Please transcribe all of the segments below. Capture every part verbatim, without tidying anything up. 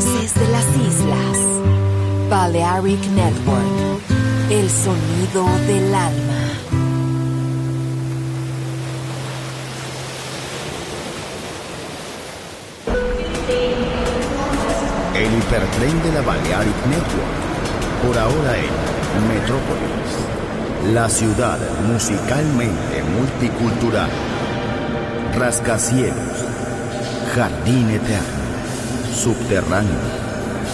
voces de las islas. Balearic Network, el sonido del alma. El hipertren de la Balearic Network, por ahora en Metrópolis, la ciudad musicalmente multicultural. Rascacielos, jardín eterno, subterráneo.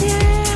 Yeah.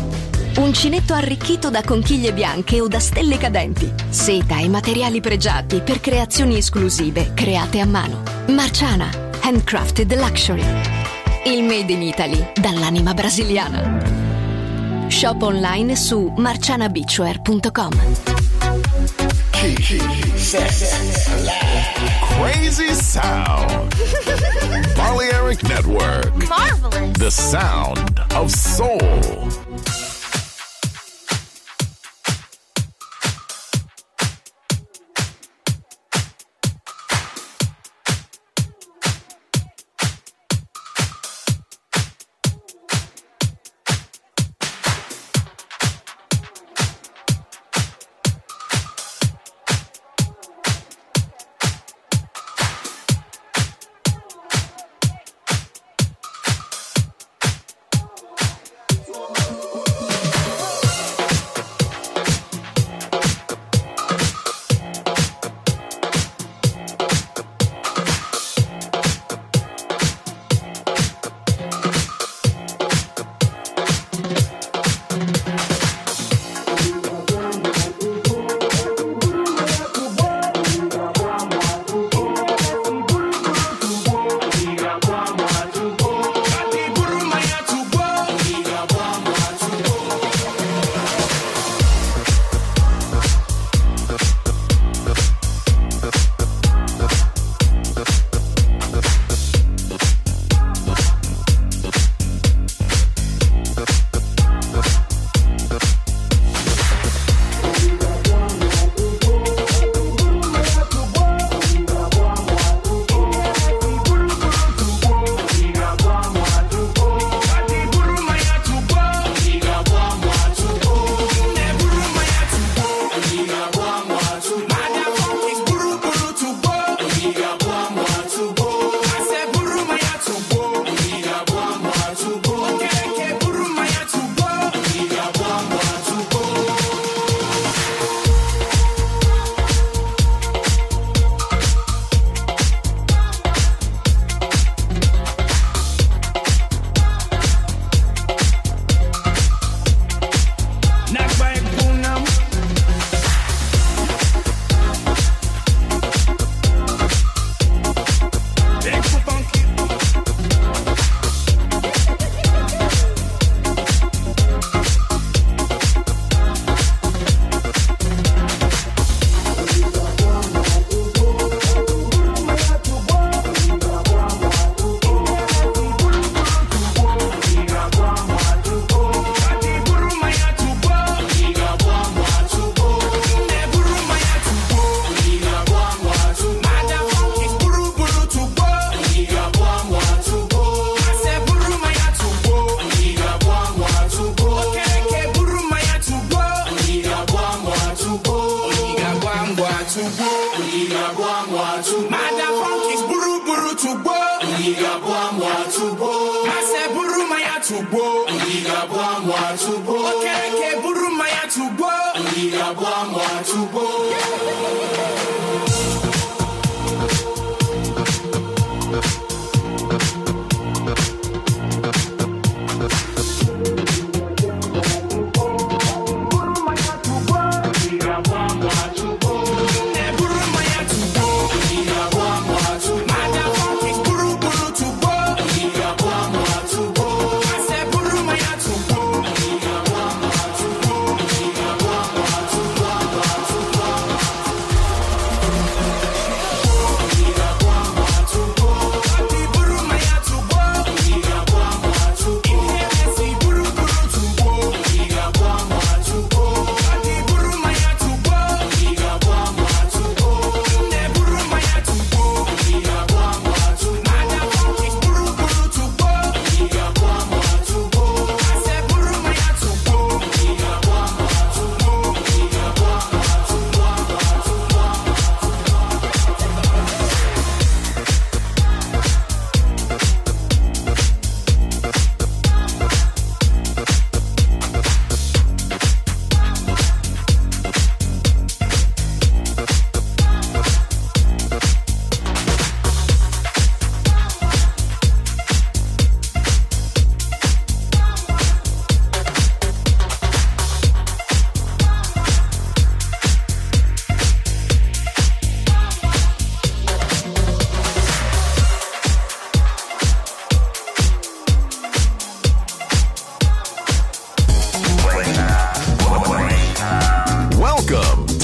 Uncinetto arricchito da conchiglie bianche o da stelle cadenti. Seta e materiali pregiati per creazioni esclusive create a mano. Marciana, handcrafted luxury. Il made in Italy dall'anima brasiliana. Shop online su marciana beachwear punto com. Crazy Sound Balearic Network Marvelous. The sound of soul.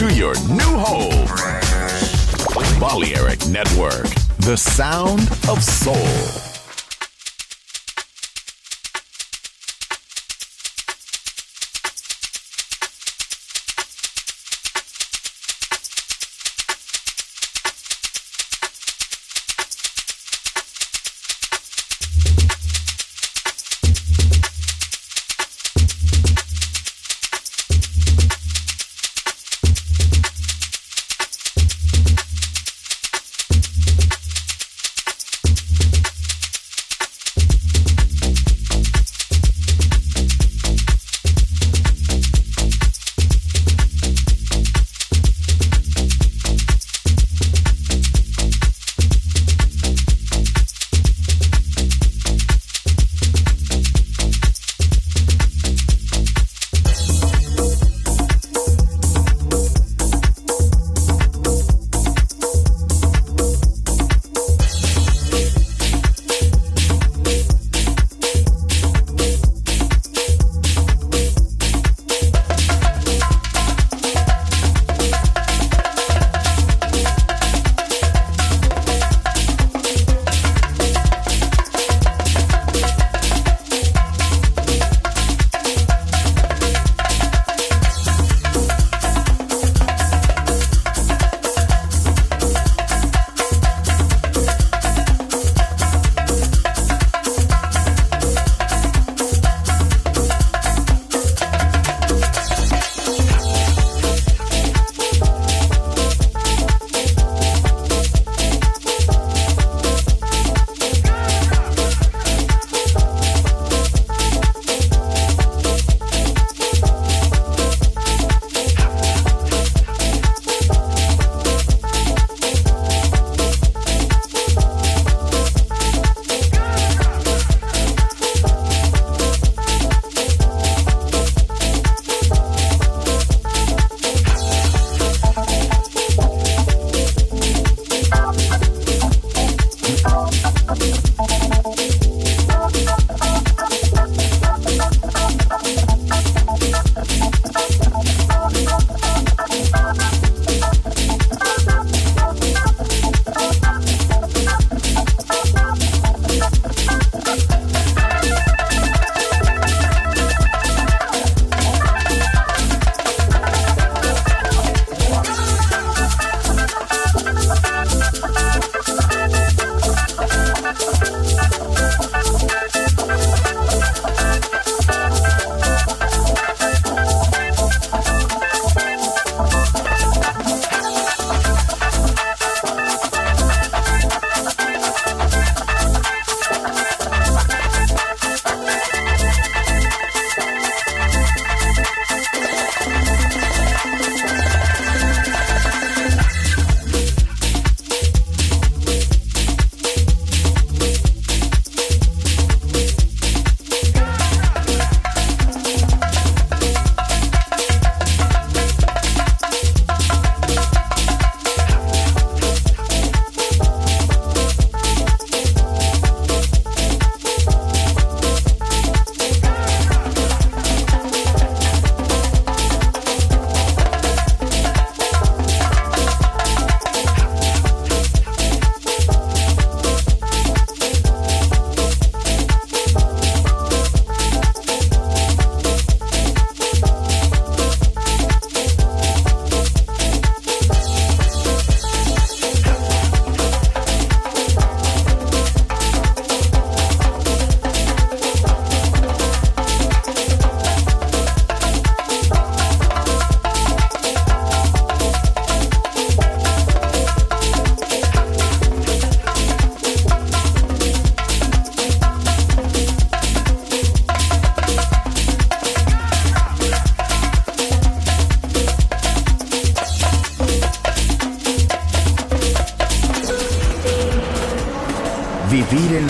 to your new home. Balearic Network, the sound of soul.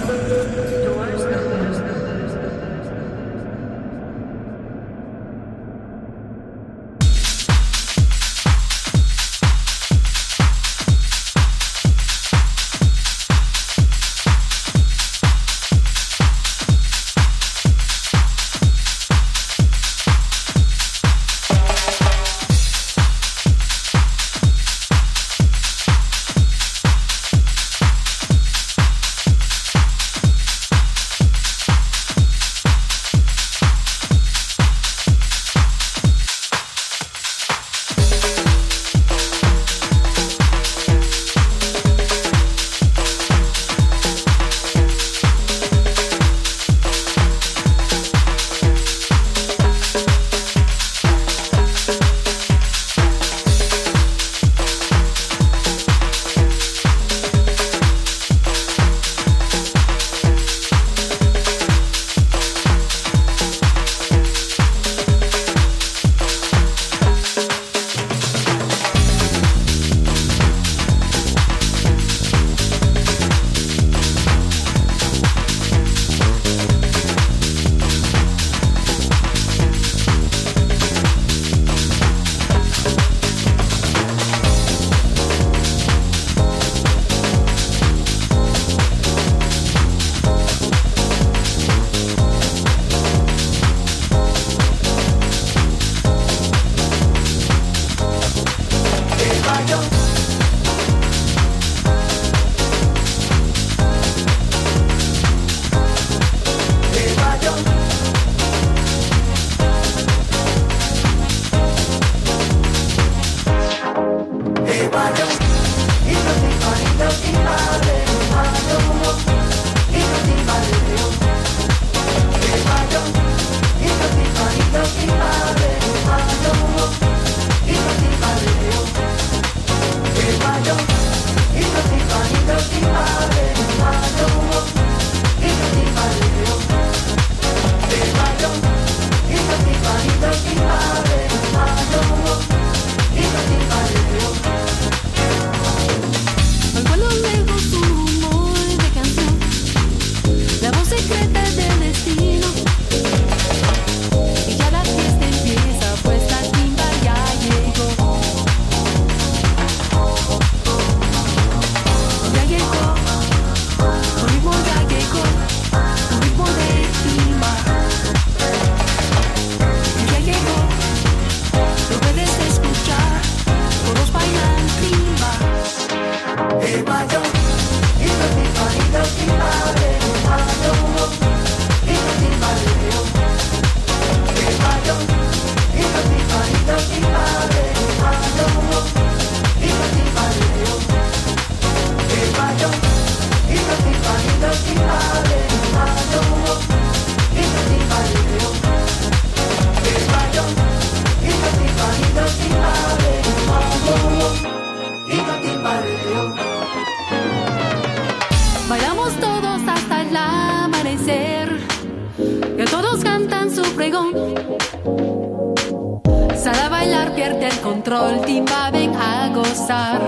el control, timba, ven a gozar.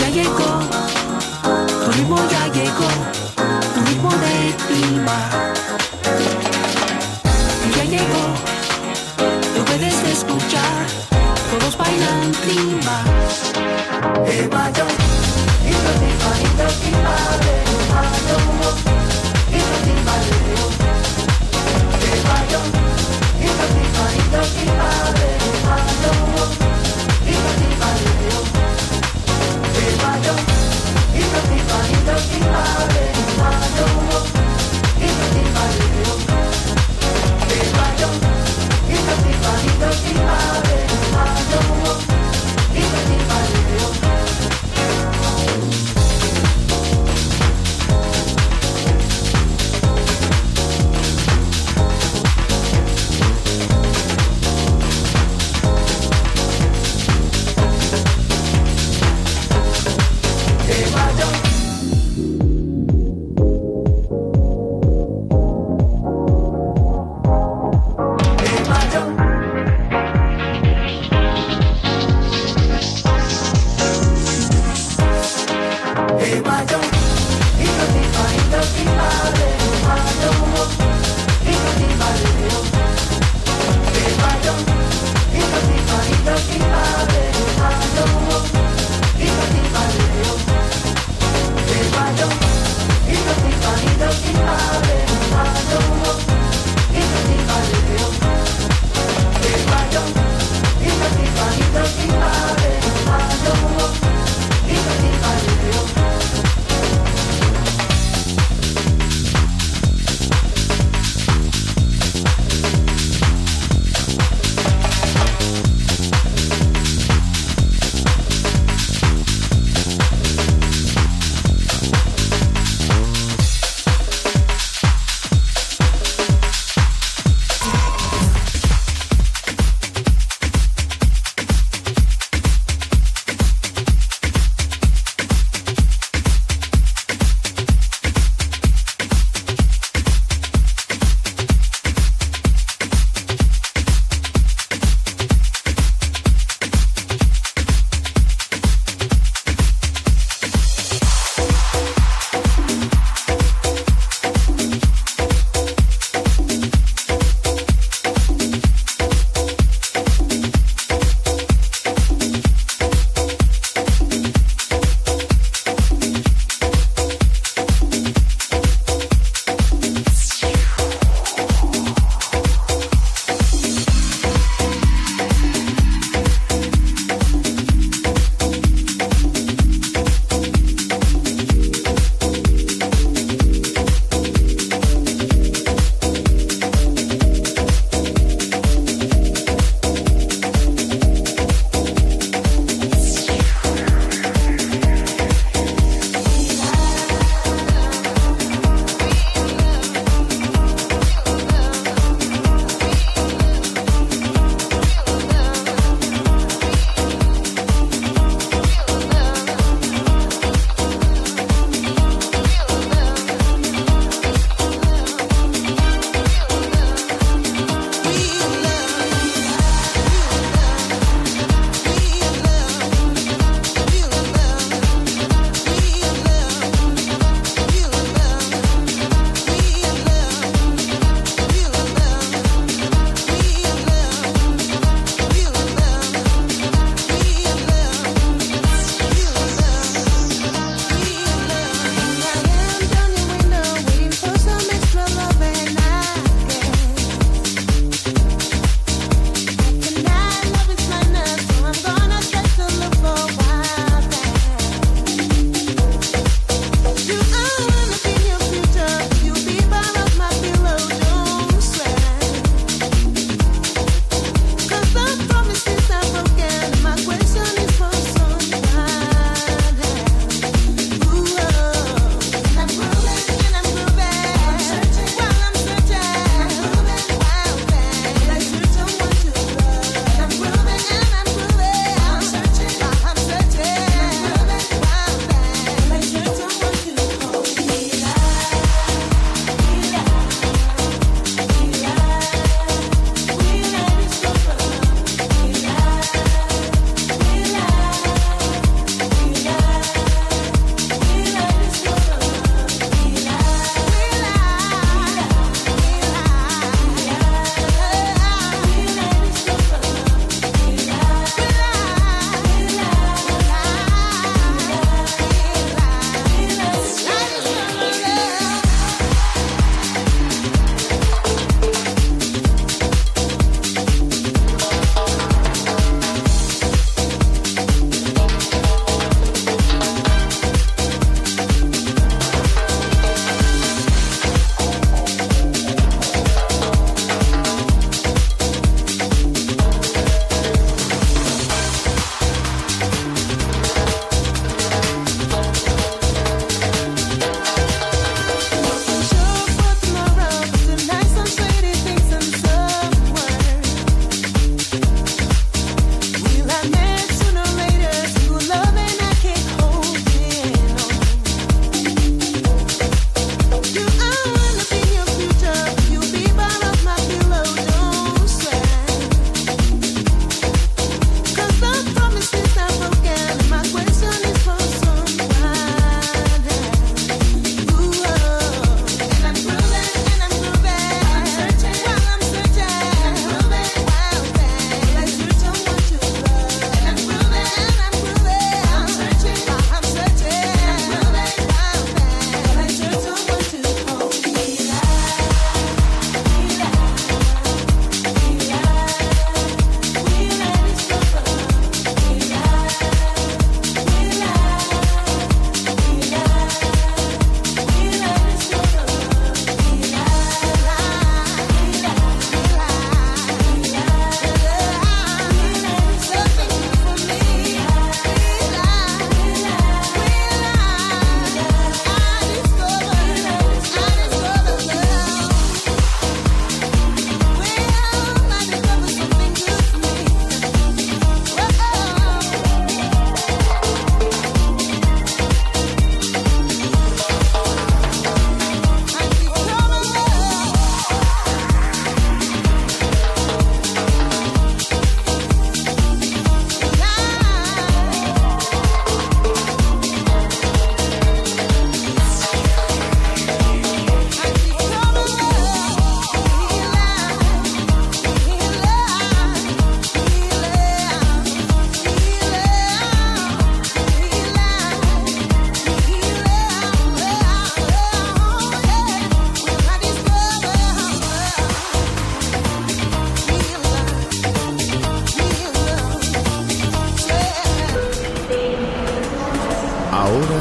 Ya llegó, tu ritmo ya llegó, tu ritmo de timba. Ya llegó, lo puedes escuchar, todos bailan timba. El mayo, esto timba, esto timba, el mayo. It's a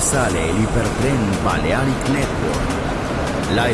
sale el hipertren Balearic Network. La